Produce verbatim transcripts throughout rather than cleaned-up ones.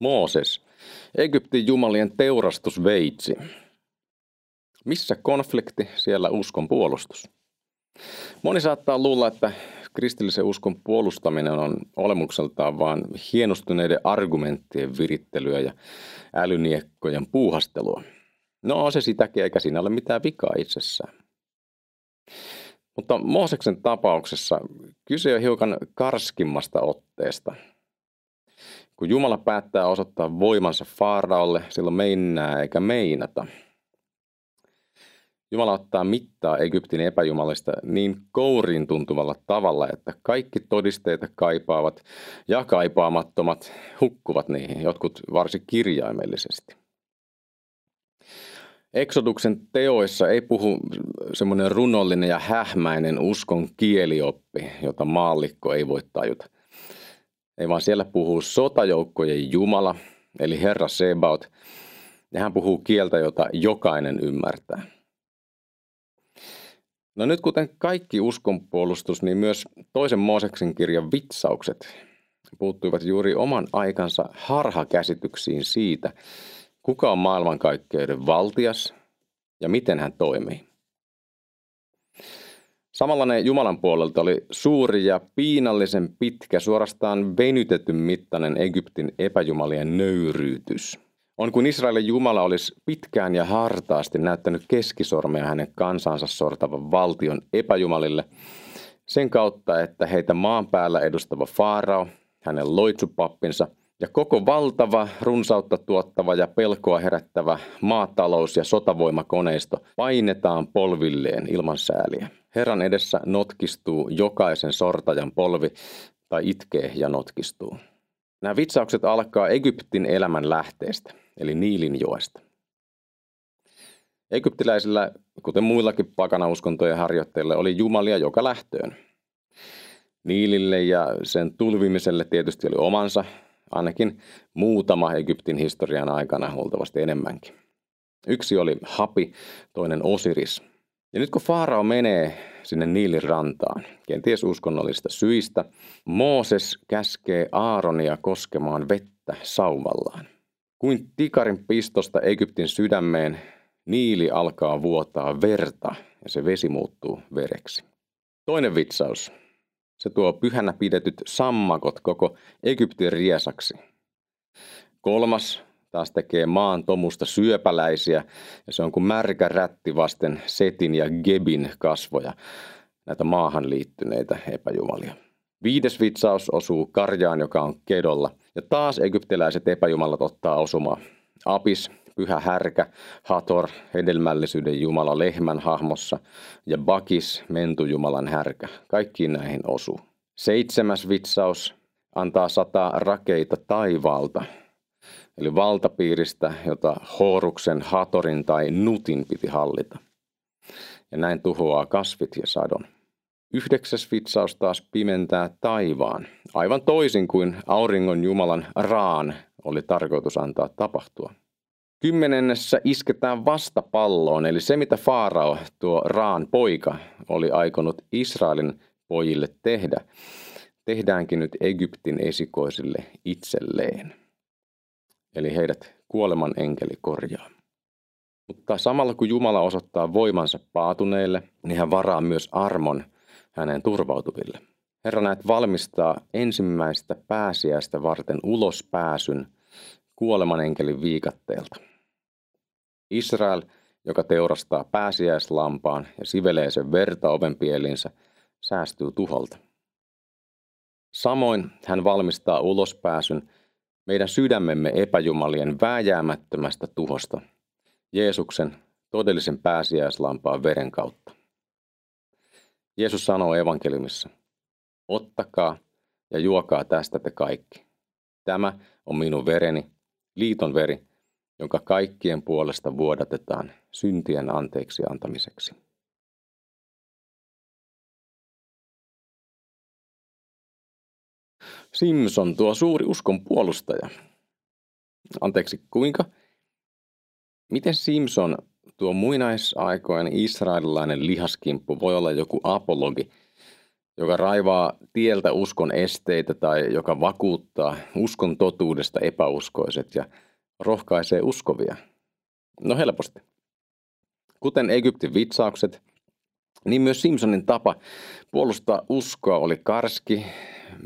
Mooses, Egyptin jumalien teurastusveitsi. Missä konflikti, siellä uskon puolustus? Moni saattaa luulla, että kristillisen uskon puolustaminen on olemukseltaan vain hienostuneiden argumenttien virittelyä ja älyniekkojen puuhastelua. No on se sitäkin, eikä siinä ole mitään vikaa itsessään. Mutta Mooseksen tapauksessa kyse on hiukan karskimmasta otteesta. Kun Jumala päättää osoittaa voimansa Faaraolle, silloin meinää eikä meinata. Jumala ottaa mittaa Egyptin epäjumalista niin kouriin tuntuvalla tavalla, että kaikki todisteita kaipaavat ja kaipaamattomat hukkuvat niihin, jotkut varsin kirjaimellisesti. Eksoduksen teoissa ei puhu semmoinen runollinen ja hähmäinen uskon kielioppi, jota maallikko ei voi tajuta. Ei vaan siellä puhuu sotajoukkojen Jumala, eli Herra Sebaot, ja hän puhuu kieltä, jota jokainen ymmärtää. No nyt kuten kaikki uskonpuolustus, niin myös toisen Mooseksen kirjan vitsaukset puuttuivat juuri oman aikansa harhakäsityksiin siitä, kuka on maailmankaikkeuden valtias ja miten hän toimii. Samalla ne Jumalan puolelta oli suuri ja piinallisen pitkä, suorastaan venytetyn mittainen Egyptin epäjumalien nöyryytys. On kuin Israelin Jumala olisi pitkään ja hartaasti näyttänyt keskisormea hänen kansansa sortavan valtion epäjumalille sen kautta, että heitä maan päällä edustava Faarao, hänen loitsupappinsa ja koko valtava, runsautta tuottava ja pelkoa herättävä maatalous- ja sotavoimakoneisto painetaan polvilleen ilman sääliä. Herran edessä notkistuu jokaisen sortajan polvi tai itkee ja notkistuu. Nämä vitsaukset alkaa Egyptin elämän lähteestä, eli Niilinjoesta. Egyptiläisillä, kuten muillakin pakanauskontojen harjoittajilla, oli jumalia joka lähtöön. Niilille ja sen tulvimiselle tietysti oli omansa, ainakin muutama Egyptin historian aikana, huoltavasti enemmänkin. Yksi oli Hapi, toinen Osiris. Ja nyt kun Faarao menee sinne Niilin rantaan, kenties uskonnollisista syistä, Mooses käskee Aaronia koskemaan vettä sauvallaan. Kuin tikarin pistosta Egyptin sydämeen, Niili alkaa vuotaa verta ja se vesi muuttuu vereksi. Toinen vitsaus. Se tuo pyhänä pidetyt sammakot koko Egyptin riesaksi. Kolmas taas tekee maan tomusta syöpäläisiä, ja se on kuin märkä rätti vasten Setin ja Gebin kasvoja, näitä maahan liittyneitä epäjumalia. Viides vitsaus osuu karjaan, joka on kedolla, ja taas egyptiläiset epäjumalat ottaa osumaa. Apis, pyhä härkä, Hator, hedelmällisyyden jumala lehmän hahmossa, ja Bakis, mentujumalan härkä. Kaikkiin näihin osuu. Seitsemäs vitsaus antaa sataa rakeita taivaalta, eli valtapiiristä, jota Horuksen, Hatorin tai Nutin piti hallita. Ja näin tuhoaa kasvit ja sadon. Yhdeksäs vitsaus taas pimentää taivaan, aivan toisin kuin auringon jumalan Raan oli tarkoitus antaa tapahtua. Kymmenennessä isketään vastapalloon, eli se mitä Faarao, tuo Raan poika, oli aikonut Israelin pojille tehdä, tehdäänkin nyt Egyptin esikoisille itselleen. Eli heidät kuoleman enkeli korjaa. Mutta samalla kun Jumala osoittaa voimansa paatuneille, niin hän varaa myös armon hänen turvautuville. Herra näet valmistaa ensimmäistä pääsiäistä varten ulospääsyn kuoleman enkelin viikatteelta. Israel, joka teurastaa pääsiäislampaan ja sivelee sen verta ovenpieliinsä, säästyy tuholta. Samoin hän valmistaa ulospääsyn meidän sydämemme epäjumalien vääjäämättömästä tuhosta Jeesuksen todellisen pääsiäislampaan veren kautta. Jeesus sanoo evankeliumissa, ottakaa ja juokaa tästä te kaikki. Tämä on minun vereni, liiton veri, jonka kaikkien puolesta vuodatetaan syntien anteeksi antamiseksi. Simson, tuo suuri uskon puolustaja. Anteeksi, kuinka? Miten Simson, tuo muinaisaikojen israelilainen lihaskimppu, voi olla joku apologi, joka raivaa tieltä uskon esteitä tai joka vakuuttaa uskon totuudesta epäuskoiset ja rohkaisee uskovia. No helposti. Kuten Egyptin vitsaukset, niin myös Simsonin tapa puolustaa uskoa oli karski,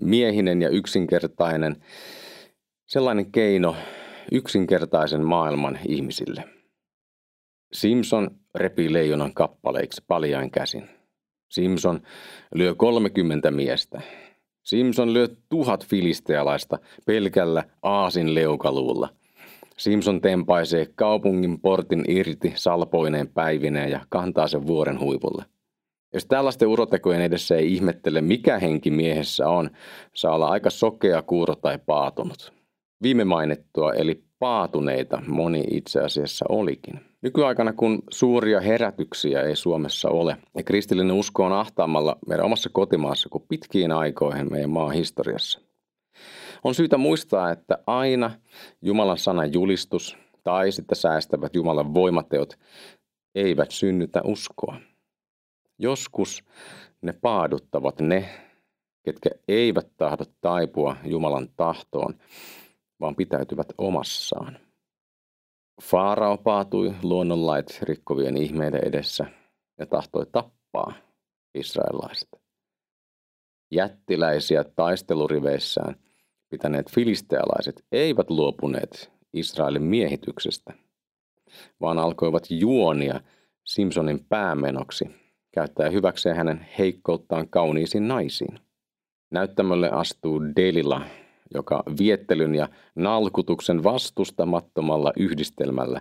miehinen ja yksinkertainen, sellainen keino yksinkertaisen maailman ihmisille. Simson repii leijonan kappaleiksi paljain käsin. Simson lyö kolmekymmentä miestä. Simson lyö tuhat filistealaista pelkällä aasin leukaluulla. Simson tempaisee kaupungin portin irti salpoineen päivineen ja kantaa sen vuoren huipulle. Jos tällaisten urotekojen edessä ei ihmettele, mikä henki miehessä on, saa olla aika sokea, kuuro tai paatunut. Viime mainittua eli paatuneita moni itse asiassa olikin. Nykyaikana, kun suuria herätyksiä ei Suomessa ole ja kristillinen usko on ahtaammalla meidän omassa kotimaassa kuin pitkiin aikoihin meidän maan historiassa, on syytä muistaa, että aina Jumalan sanan julistus tai sitä säästävät Jumalan voimateot eivät synnytä uskoa. Joskus ne paaduttavat ne, ketkä eivät tahdo taipua Jumalan tahtoon, vaan pitäytyvät omassaan. Faarao paatui luonnonlait rikkovien ihmeiden edessä ja tahtoi tappaa israelaiset. Jättiläisiä taisteluriveissään pitäneet filistealaiset eivät luopuneet Israelin miehityksestä, vaan alkoivat juonia Simsonin päämenoksi, käyttää hyväkseen hänen heikkouttaan kauniisiin naisiin. Näyttämölle astuu Delila, joka viettelyn ja nalkutuksen vastustamattomalla yhdistelmällä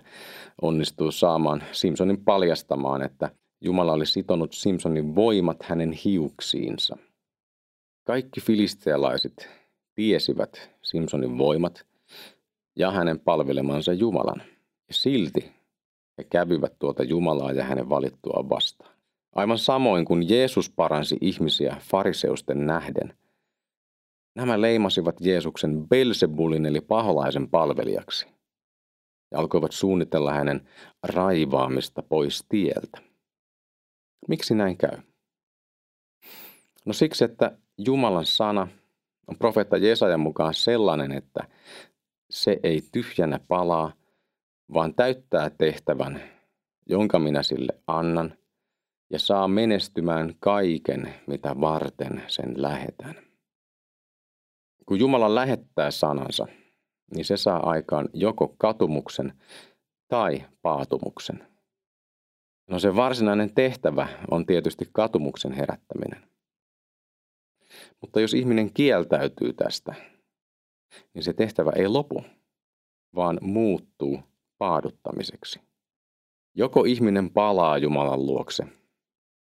onnistuu saamaan Simsonin paljastamaan, että Jumala oli sitonut Simsonin voimat hänen hiuksiinsa. Kaikki filistealaiset tiesivät Simsonin voimat ja hänen palvelemansa Jumalan. Silti he kävivät tuota Jumalaa ja hänen valittua vastaan. Aivan samoin kuin Jeesus paransi ihmisiä fariseusten nähden, nämä leimasivat Jeesuksen Belzebulin eli paholaisen palvelijaksi ja alkoivat suunnitella hänen raivaamista pois tieltä. Miksi näin käy? No siksi, että Jumalan sana on profeetta Jesajan mukaan sellainen, että se ei tyhjänä palaa, vaan täyttää tehtävän, jonka minä sille annan, ja saa menestymään kaiken, mitä varten sen lähetän. Kun Jumala lähettää sanansa, niin se saa aikaan joko katumuksen tai paatumuksen. No se varsinainen tehtävä on tietysti katumuksen herättäminen. Mutta jos ihminen kieltäytyy tästä, niin se tehtävä ei lopu, vaan muuttuu paaduttamiseksi. Joko ihminen palaa Jumalan luokse,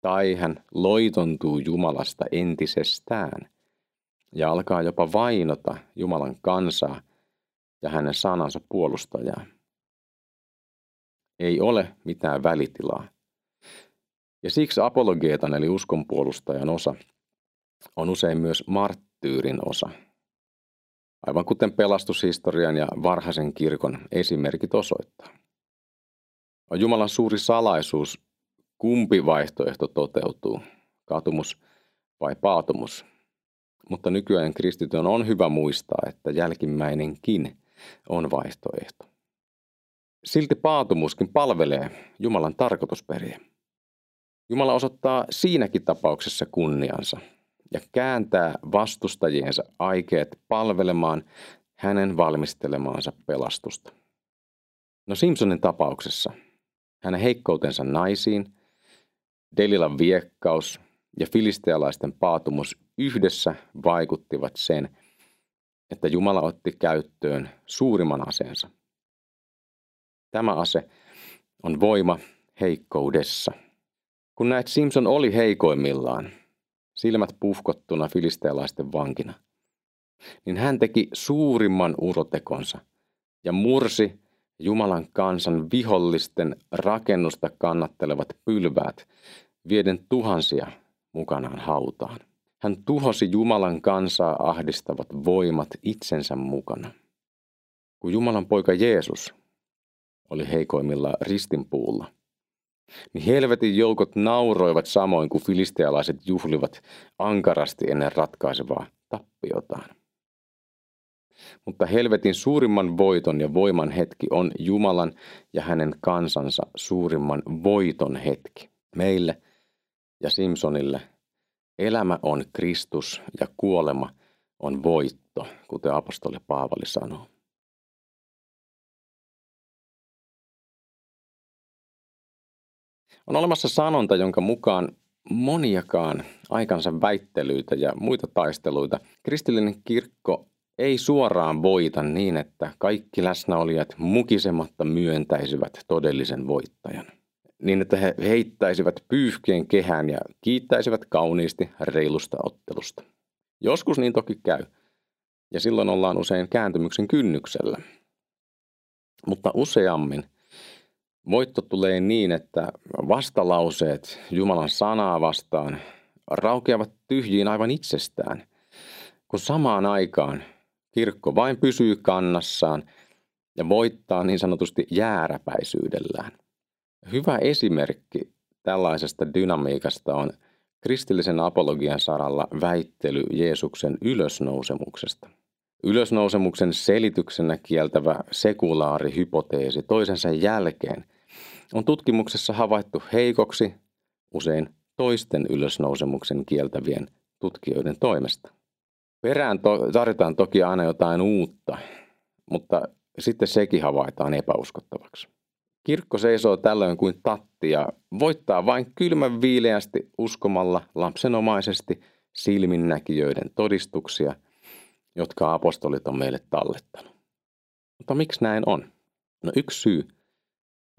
tai hän loitontuu Jumalasta entisestään ja alkaa jopa vainota Jumalan kansaa ja hänen sanansa puolustajaa. Ei ole mitään välitilaa. Ja siksi apologeetan eli uskonpuolustajan osa on usein myös marttyyrin osa. Aivan kuten pelastushistorian ja varhaisen kirkon esimerkit osoittaa. On Jumalan suuri salaisuus, kumpi vaihtoehto toteutuu, katumus vai paatumus. Mutta nykyään kristityn on hyvä muistaa, että jälkimmäinenkin on vaihtoehto. Silti paatumuskin palvelee Jumalan tarkoitusperiä. Jumala osoittaa siinäkin tapauksessa kunniansa ja kääntää vastustajiensa aikeet palvelemaan hänen valmistelemaansa pelastusta. No Simsonin tapauksessa hänen heikkoutensa naisiin, Delilan viekkaus ja filistealaisten paatumus yhdessä vaikuttivat sen, että Jumala otti käyttöön suurimman aseensa. Tämä ase on voima heikkoudessa. Kun näet, Simson oli heikoimmillaan, silmät puhkottuna filistealaisten vankina, niin hän teki suurimman urotekonsa ja mursi Jumalan kansan vihollisten rakennusta kannattelevat pylväät, vieden tuhansia mukanaan hautaan. Hän tuhosi Jumalan kansaa ahdistavat voimat itsensä mukana. Kun Jumalan poika Jeesus oli heikoimmilla ristinpuulla, niin helvetin joukot nauroivat samoin kuin filistealaiset juhlivat ankarasti ennen ratkaisevaa tappiotaan. Mutta helvetin suurimman voiton ja voiman hetki on Jumalan ja hänen kansansa suurimman voiton hetki. Meille ja Simsonille elämä on Kristus ja kuolema on voitto, kuten apostoli Paavali sanoo. On olemassa sanonta, jonka mukaan moniakaan aikansa väittelyitä ja muita taisteluita kristillinen kirkko ei suoraan voita niin, että kaikki läsnäolijat mukisematta myöntäisivät todellisen voittajan. Niin, että he heittäisivät pyyhkeen kehään ja kiittäisivät kauniisti reilusta ottelusta. Joskus niin toki käy, ja silloin ollaan usein kääntymyksen kynnyksellä. Mutta useammin voitto tulee niin, että vastalauseet Jumalan sanaa vastaan raukeavat tyhjiin aivan itsestään, kun samaan aikaan kirkko vain pysyy kannassaan ja voittaa niin sanotusti jääräpäisyydellään. Hyvä esimerkki tällaisesta dynamiikasta on kristillisen apologian saralla väittely Jeesuksen ylösnousemuksesta. Ylösnousemuksen selityksenä kieltävä sekulaari hypoteesi toisensa jälkeen on tutkimuksessa havaittu heikoksi usein toisten ylösnousemuksen kieltävien tutkijoiden toimesta. Perään to- tarvitaan toki aina jotain uutta, mutta sitten sekin havaitaan epäuskottavaksi. Kirkko seisoo tällöin kuin tatti ja voittaa vain kylmän viileästi uskomalla lapsenomaisesti silminnäkijöiden todistuksia, jotka apostolit on meille tallettanut. Mutta miksi näin on? No yksi syy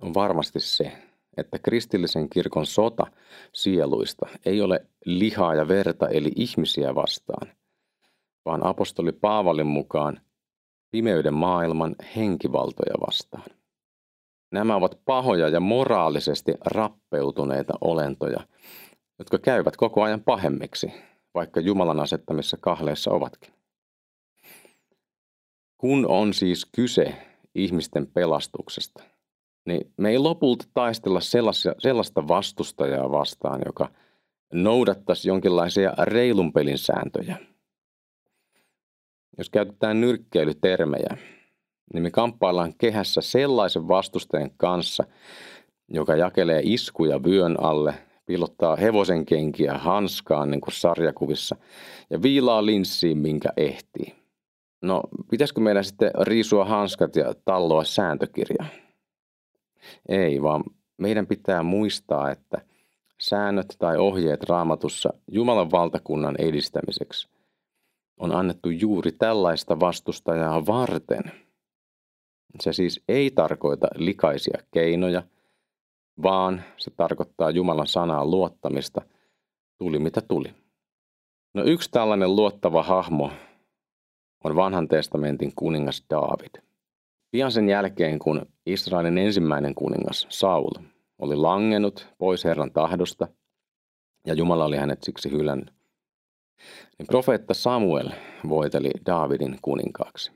on varmasti se, että kristillisen kirkon sota sieluista ei ole lihaa ja verta eli ihmisiä vastaan, vaan apostoli Paavalin mukaan pimeyden maailman henkivaltoja vastaan. Nämä ovat pahoja ja moraalisesti rappeutuneita olentoja, jotka käyvät koko ajan pahemmiksi, vaikka Jumalan asettamissa kahleissa ovatkin. Kun on siis kyse ihmisten pelastuksesta, niin me ei lopulta taistella sellaista vastustajaa vastaan, joka noudattaisi jonkinlaisia reilun pelin sääntöjä. Jos käytetään nyrkkeilytermejä, niin me kamppaillaan kehässä sellaisen vastustajan kanssa, joka jakelee iskuja vyön alle, pilottaa hevosen kenkiä hanskaan niin kuin sarjakuvissa ja viilaa linssiin minkä ehtii. No, pitäisikö meidän sitten riisua hanskat ja talloa sääntökirjaa? Ei, vaan meidän pitää muistaa, että säännöt tai ohjeet Raamatussa Jumalan valtakunnan edistämiseksi on annettu juuri tällaista vastustajaa varten. Se siis ei tarkoita likaisia keinoja, vaan se tarkoittaa Jumalan sanaan luottamista, tuli mitä tuli. No yksi tällainen luottava hahmo on vanhan testamentin kuningas Daavid. Pian sen jälkeen, kun Israelin ensimmäinen kuningas Saul oli langennut pois Herran tahdosta ja Jumala oli hänet siksi hylännyt, niin profeetta Samuel voiteli Daavidin kuninkaaksi.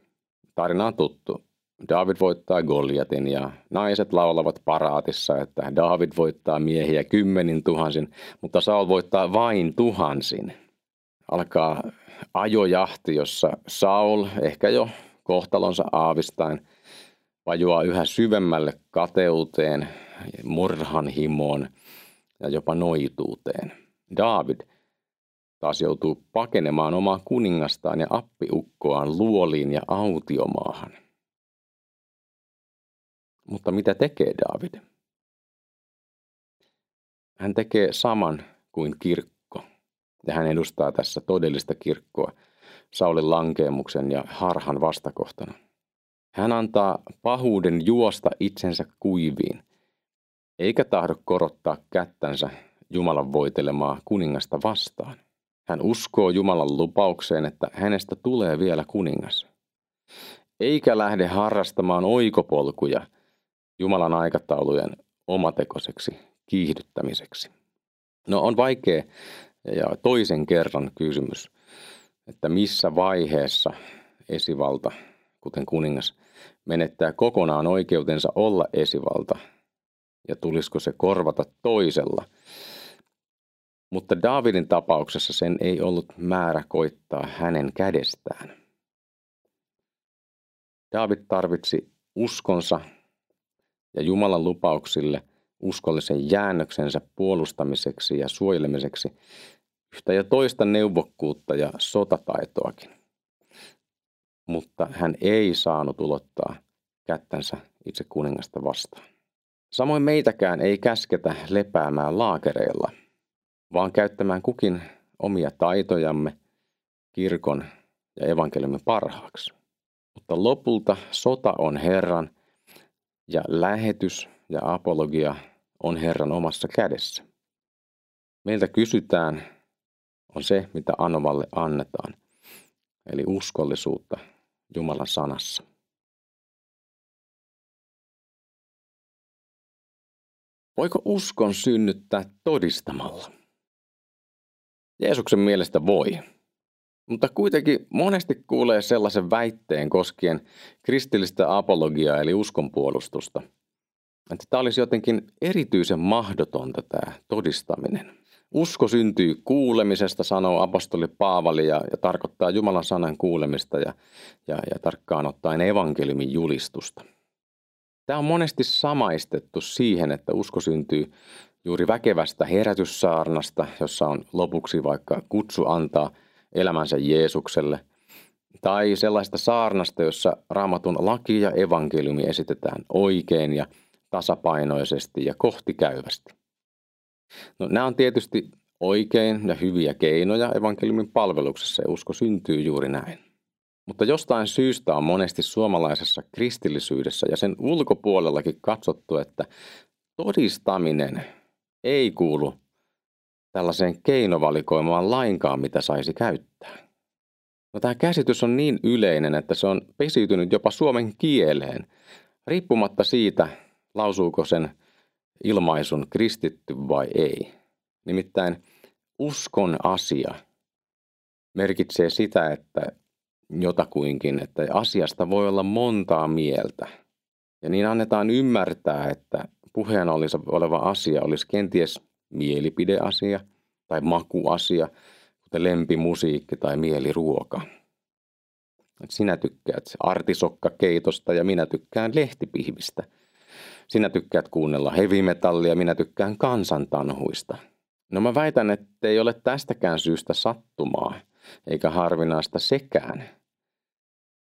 Tarina on tuttu. Daavid voittaa Goljatin ja naiset laulavat paraatissa, että Daavid voittaa miehiä kymmenin tuhansin, mutta Saul voittaa vain tuhansin. Alkaa ajojahti, jossa Saul, ehkä jo kohtalonsa aavistain, vajoaa yhä syvemmälle kateuteen, murhanhimoon ja jopa noituuteen. Daavid taas joutuu pakenemaan omaa kuningastaan ja appiukkoaan luoliin ja autiomaahan. Mutta mitä tekee Daavid? Hän tekee saman kuin kirkko, ja hän edustaa tässä todellista kirkkoa Saulin lankeemuksen ja harhan vastakohtana. Hän antaa pahuuden juosta itsensä kuiviin, eikä tahdo korottaa kättänsä Jumalan voitelemaa kuningasta vastaan. Hän uskoo Jumalan lupaukseen, että hänestä tulee vielä kuningas, eikä lähde harrastamaan oikopolkuja Jumalan aikataulujen omatekoiseksi kiihdyttämiseksi. No on vaikea ja toisen kerran kysymys, että missä vaiheessa esivalta, kuten kuningas, menettää kokonaan oikeutensa olla esivalta ja tulisiko se korvata toisella. Mutta Daavidin tapauksessa sen ei ollut määrä koittaa hänen kädestään. Daavid tarvitsi uskonsa ja Jumalan lupauksille uskollisen jäännöksensä puolustamiseksi ja suojelemiseksi yhtä ja toista neuvokkuutta ja sotataitoakin. Mutta hän ei saanut ulottaa kättänsä itse kuningasta vastaan. Samoin meitäkään ei käsketä lepäämään laakereilla, vaan käyttämään kukin omia taitojamme kirkon ja evankeliumin parhaaksi. Mutta lopulta sota on Herran ja lähetys ja apologia on Herran omassa kädessä. Meiltä kysytään on se, mitä anomalle annetaan, eli uskollisuutta Jumalan sanassa. Voiko uskon synnyttää todistamalla? Jeesuksen mielestä voi, mutta kuitenkin monesti kuulee sellaisen väitteen koskien kristillistä apologiaa eli uskonpuolustusta, että tämä olisi jotenkin erityisen mahdotonta tämä todistaminen. Usko syntyy kuulemisesta, sanoo apostoli Paavali, ja, ja tarkoittaa Jumalan sanan kuulemista ja, ja, ja tarkkaan ottaen evankeliumin julistusta. Tämä on monesti samaistettu siihen, että usko syntyy juuri väkevästä herätyssaarnasta, jossa on lopuksi vaikka kutsu antaa elämänsä Jeesukselle, tai sellaista saarnasta, jossa Raamatun laki ja evankeliumi esitetään oikein ja tasapainoisesti ja kohtikäyvästi. No, nämä on tietysti oikein ja hyviä keinoja evankeliumin palveluksessa, ja usko syntyy juuri näin. Mutta jostain syystä on monesti suomalaisessa kristillisyydessä ja sen ulkopuolellakin katsottu, että todistaminen ei kuulu tällaiseen keinovalikoimaan lainkaan, mitä saisi käyttää. No, tämä käsitys on niin yleinen, että se on pesiytynyt jopa suomen kieleen, riippumatta siitä, lausuuko sen ilmaisun kristitty vai ei. Nimittäin uskon asia merkitsee sitä, että jotakuinkin, että asiasta voi olla montaa mieltä. Ja niin annetaan ymmärtää, että puheena oleva asia olisi kenties mielipideasia tai makuasia, kuten lempimusiikki tai mieliruoka. Sinä tykkäät artisokkakeitosta ja minä tykkään lehtipihvistä. Sinä tykkäät kuunnella heavy metallia, minä tykkään kansantanhuista. No, mä väitän, että ei ole tästäkään syystä sattumaa, eikä harvinaista sekään,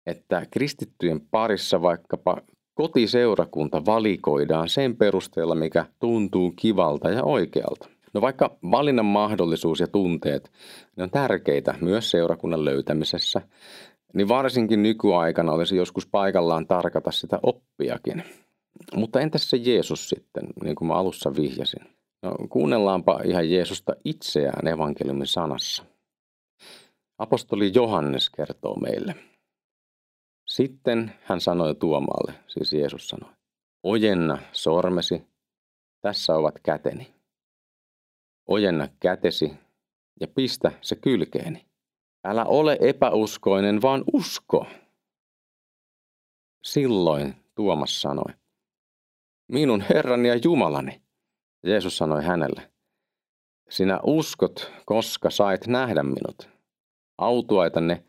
että kristittyjen parissa vaikkapa kotiseurakunta valikoidaan sen perusteella, mikä tuntuu kivalta ja oikealta. No, vaikka valinnan mahdollisuus ja tunteet, ne on tärkeitä myös seurakunnan löytämisessä, niin varsinkin nykyaikana olisi joskus paikallaan tarkata sitä oppiakin. Mutta entäs se Jeesus sitten, niin kuin mä alussa vihjasin? No, kuunnellaanpa ihan Jeesusta itseään evankeliumin sanassa. Apostoli Johannes kertoo meille. Sitten hän sanoi Tuomaalle, siis Jeesus sanoi, ojenna sormesi, tässä ovat käteni. Ojenna kätesi ja pistä se kylkeeni. Älä ole epäuskoinen, vaan usko. Silloin Tuomas sanoi, minun Herrani ja Jumalani. Jeesus sanoi hänelle, sinä uskot, koska sait nähdä minut. Autuaita ne,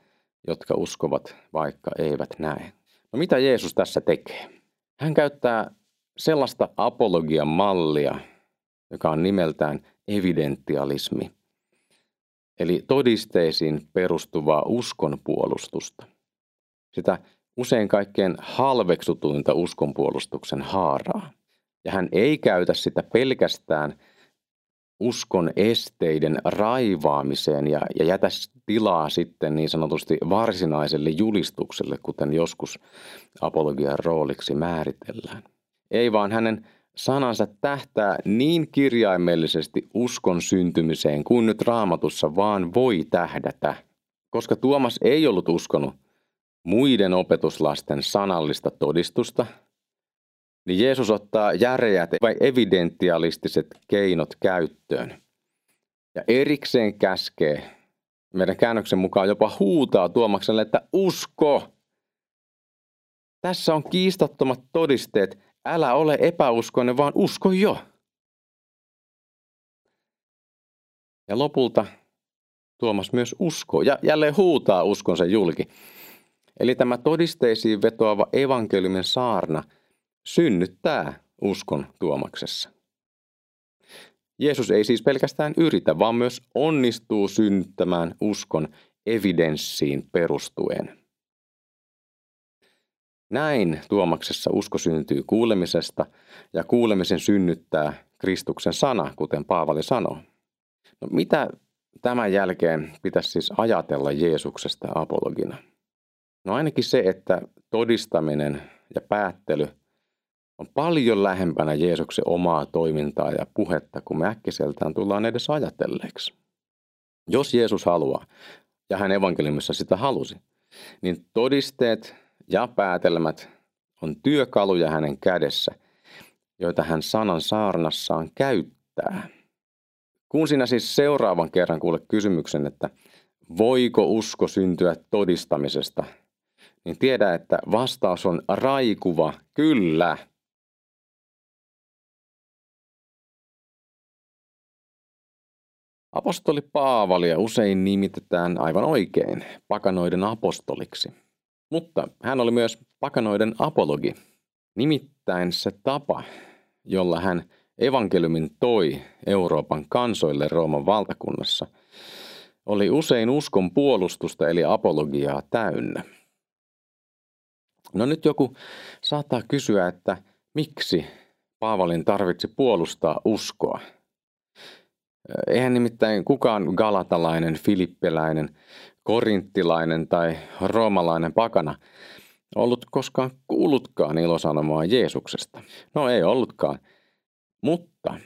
jotka uskovat, vaikka eivät näe. No, mitä Jeesus tässä tekee? Hän käyttää sellaista apologian mallia, joka on nimeltään evidentialismi, eli todisteisiin perustuvaa uskonpuolustusta. Sitä usein kaikkein halveksutuinta uskonpuolustuksen haaraa. Ja hän ei käytä sitä pelkästään uskon esteiden raivaamiseen ja, ja jätä tilaa sitten niin sanotusti varsinaiselle julistukselle, kuten joskus apologian rooliksi määritellään. Ei, vaan hänen sanansa tähtää niin kirjaimellisesti uskon syntymiseen kuin nyt Raamatussa vaan voi tähdätä, koska Tuomas ei ollut uskonut muiden opetuslasten sanallista todistusta, niin Jeesus ottaa järeät vai evidentialistiset keinot käyttöön. Ja erikseen käskee, meidän käännöksen mukaan jopa huutaa Tuomakselle, että usko! Tässä on kiistattomat todisteet, Älä ole epäuskoinen, vaan usko jo. Ja lopulta Tuomas myös uskoo ja jälleen huutaa uskonsa julki. Eli tämä todisteisiin vetoava evankeliumin saarna synnyttää uskon Tuomaksessa. Jeesus ei siis pelkästään yritä, vaan myös onnistuu synnyttämään uskon evidenssiin perustuen. Näin Tuomaksessa usko syntyy kuulemisesta ja kuulemisen synnyttää Kristuksen sana, kuten Paavali sanoo. No, mitä tämän jälkeen pitäisi siis ajatella Jeesuksesta apologina? No ainakin se, että todistaminen ja päättely on paljon lähempänä Jeesuksen omaa toimintaa ja puhetta, kun me äkkiseltään tullaan edes ajatelleeksi. Jos Jeesus haluaa, ja hän evankeliumissa sitä halusi, niin todisteet ja päätelmät on työkaluja hänen kädessä, joita hän sanan saarnassaan käyttää. Kun sinä siis seuraavan kerran kuulet kysymyksen, että voiko usko syntyä todistamisesta, niin tiedä, että vastaus on raikuva kyllä. Apostoli Paavalia usein nimitetään aivan oikein pakanoiden apostoliksi, mutta hän oli myös pakanoiden apologi, nimittäin se tapa, jolla hän evankeliumin toi Euroopan kansoille Rooman valtakunnassa, oli usein uskon puolustusta eli apologiaa täynnä. No nyt joku saattaa kysyä, että miksi Paavalin tarvitsi puolustaa uskoa? Eihän nimittäin kukaan galatalainen, filippiläinen, korinttilainen tai roomalainen pakana ollut koskaan kuullutkaan ilosanomaa Jeesuksesta. No ei ollutkaan. Mutta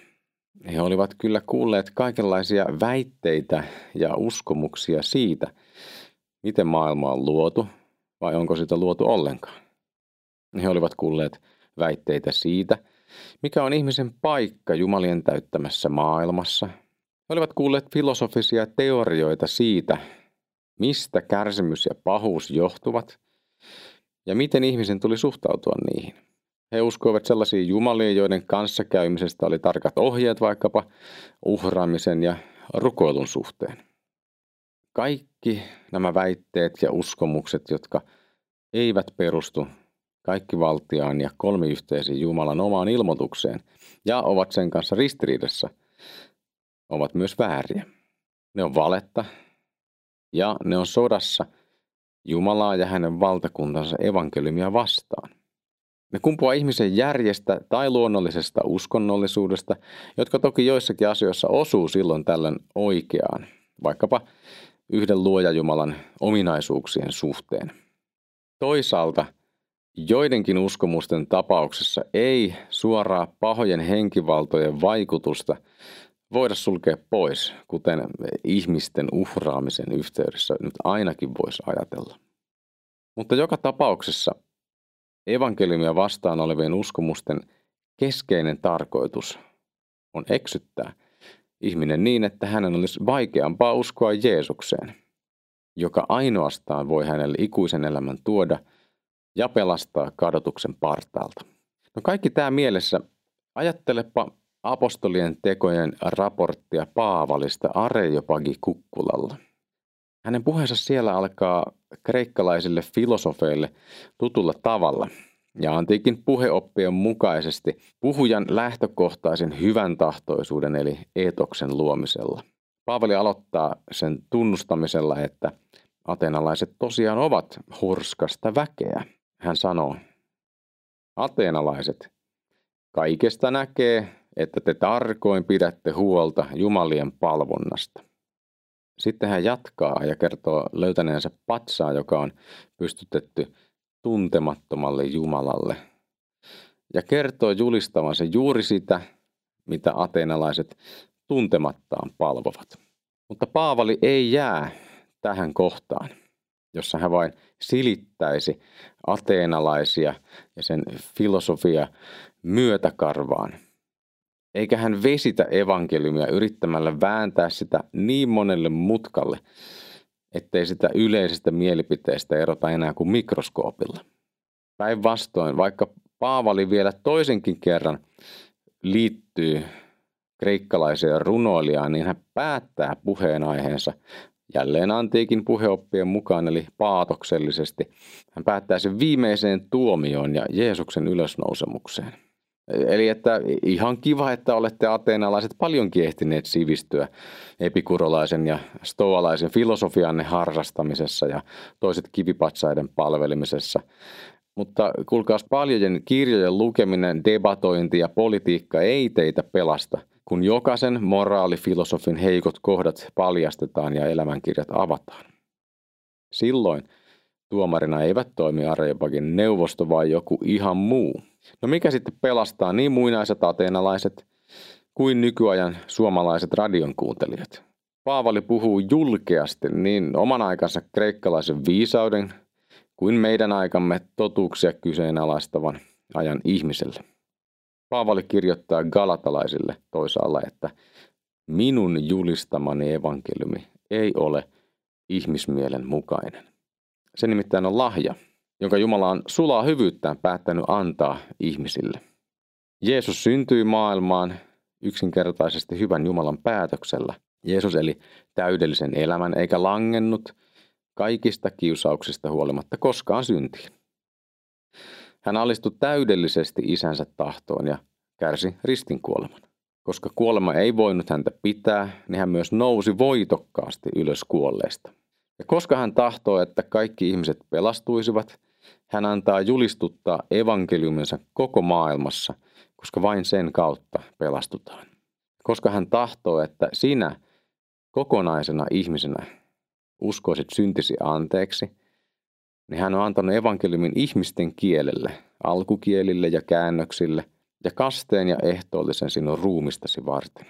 he olivat kyllä kuulleet kaikenlaisia väitteitä ja uskomuksia siitä, miten maailma on luotu vai onko sitä luotu ollenkaan. He olivat kuulleet väitteitä siitä, mikä on ihmisen paikka jumalien täyttämässä maailmassa. He olivat kuulleet filosofisia teorioita siitä, mistä kärsimys ja pahuus johtuvat ja miten ihmisen tuli suhtautua niihin. He uskoivat sellaisia jumalia, joiden kanssakäymisestä oli tarkat ohjeet vaikkapa uhraamisen ja rukoilun suhteen. Kaikki nämä väitteet ja uskomukset, jotka eivät perustu kaikkivaltiaan ja kolmiyhteisen Jumalan omaan ilmoitukseen ja ovat sen kanssa ristiriidassa, ovat myös vääriä. Ne on valetta ja ne on sodassa Jumalaa ja hänen valtakuntansa evankeliumia vastaan. Ne kumpuaa ihmisen järjestä tai luonnollisesta uskonnollisuudesta, jotka toki joissakin asioissa osuu silloin tällöin oikeaan, vaikkapa yhden luojajumalan ominaisuuksien suhteen. Toisaalta joidenkin uskomusten tapauksessa ei suoraa pahojen henkivaltojen vaikutusta voida sulkea pois, kuten ihmisten uhraamisen yhteydessä nyt ainakin voisi ajatella. Mutta joka tapauksessa evankeliumia vastaan olevien uskomusten keskeinen tarkoitus on eksyttää ihminen niin, että hänen olisi vaikeampaa uskoa Jeesukseen, joka ainoastaan voi hänelle ikuisen elämän tuoda ja pelastaa kadotuksen partaalta. No kaikki tämä mielessä, ajattelepa apostolien tekojen raporttia Paavalista Arejopagi Kukkulalla. Hänen puheensa siellä alkaa kreikkalaisille filosofeille tutulla tavalla. Ja antiikin puheoppien mukaisesti puhujan lähtökohtaisen hyvän tahtoisuuden eli eetoksen luomisella. Paavali aloittaa sen tunnustamisella, että ateenalaiset tosiaan ovat hurskasta väkeä. Hän sanoo, ateenalaiset, kaikesta näkee, että te tarkoin pidätte huolta jumalien palvonnasta. Sitten hän jatkaa ja kertoo löytäneensä patsaa, joka on pystytetty tuntemattomalle Jumalalle. Ja kertoo julistavansa juuri sitä, mitä ateenalaiset tuntemattaan palvovat. Mutta Paavali ei jää tähän kohtaan, jossa hän vain silittäisi ateenalaisia ja sen filosofia myötäkarvaan. Eikä hän vesitä evankeliumia yrittämällä vääntää sitä niin monelle mutkalle, ettei sitä yleisestä mielipiteestä erota enää kuin mikroskoopilla. Päinvastoin, vaikka Paavali vielä toisenkin kerran liittyy kreikkalaiseen runoilijaan, niin hän päättää puheenaiheensa jälleen antiikin puheoppien mukaan, eli paatoksellisesti. Hän päättää sen viimeiseen tuomioon ja Jeesuksen ylösnousemukseen. Eli että ihan kiva, että olette ateenalaiset paljonkin ehtineet sivistyä epikurolaisen ja stoalaisen filosofianne harrastamisessa ja toiset kivipatsaiden palvelemisessa. Mutta kuulkaas, paljojen kirjojen lukeminen, debatointi ja politiikka ei teitä pelasta, kun jokaisen moraalifilosofin heikot kohdat paljastetaan ja elämänkirjat avataan. Silloin tuomarina eivät toimi Areopagin neuvosto, vaan joku ihan muu. No mikä sitten pelastaa niin muinaiset ateenalaiset kuin nykyajan suomalaiset radion kuuntelijat? Paavali puhuu julkeasti niin oman aikansa kreikkalaisen viisauden kuin meidän aikamme totuuksia kyseenalaistavan ajan ihmiselle. Paavali kirjoittaa galatalaisille toisaalla, että minun julistamani evankeliumi ei ole ihmismielen mukainen. Se nimittäin on lahja, jonka Jumala on sulaa hyvyyttään päättänyt antaa ihmisille. Jeesus syntyi maailmaan yksinkertaisesti hyvän Jumalan päätöksellä. Jeesus eli täydellisen elämän eikä langennut kaikista kiusauksista huolimatta koskaan syntiin. Hän alistui täydellisesti isänsä tahtoon ja kärsi ristinkuoleman. Koska kuolema ei voinut häntä pitää, niin hän myös nousi voitokkaasti ylös kuolleista. Ja koska hän tahtoo, että kaikki ihmiset pelastuisivat, hän antaa julistuttaa evankeliuminsa koko maailmassa, koska vain sen kautta pelastutaan. Koska hän tahtoo, että sinä kokonaisena ihmisenä uskoisit syntisi anteeksi, niin hän on antanut evankeliumin ihmisten kielelle, alkukielille ja käännöksille ja kasteen ja ehtoollisen sinun ruumistasi varten.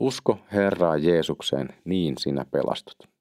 Usko Herraa Jeesukseen, niin sinä pelastut.